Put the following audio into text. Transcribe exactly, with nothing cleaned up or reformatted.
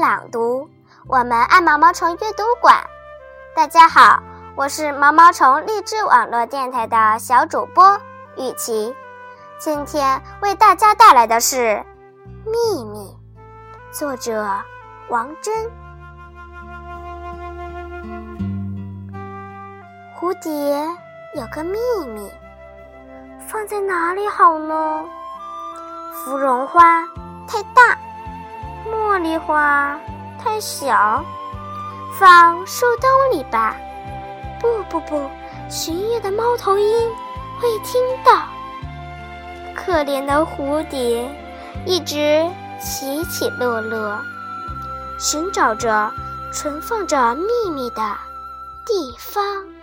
朗读，我们爱毛毛虫阅读馆。大家好，我是毛毛虫励志网络电台的小主播雨琦，今天为大家带来的是《秘密》，作者王真。蝴蝶有个秘密，放在哪里好呢？芙蓉花太大，茉莉花太小，放树洞里吧。不不不，巡夜的猫头鹰会听到。可怜的蝴蝶一直起起落落，寻找着存放着秘密的地方。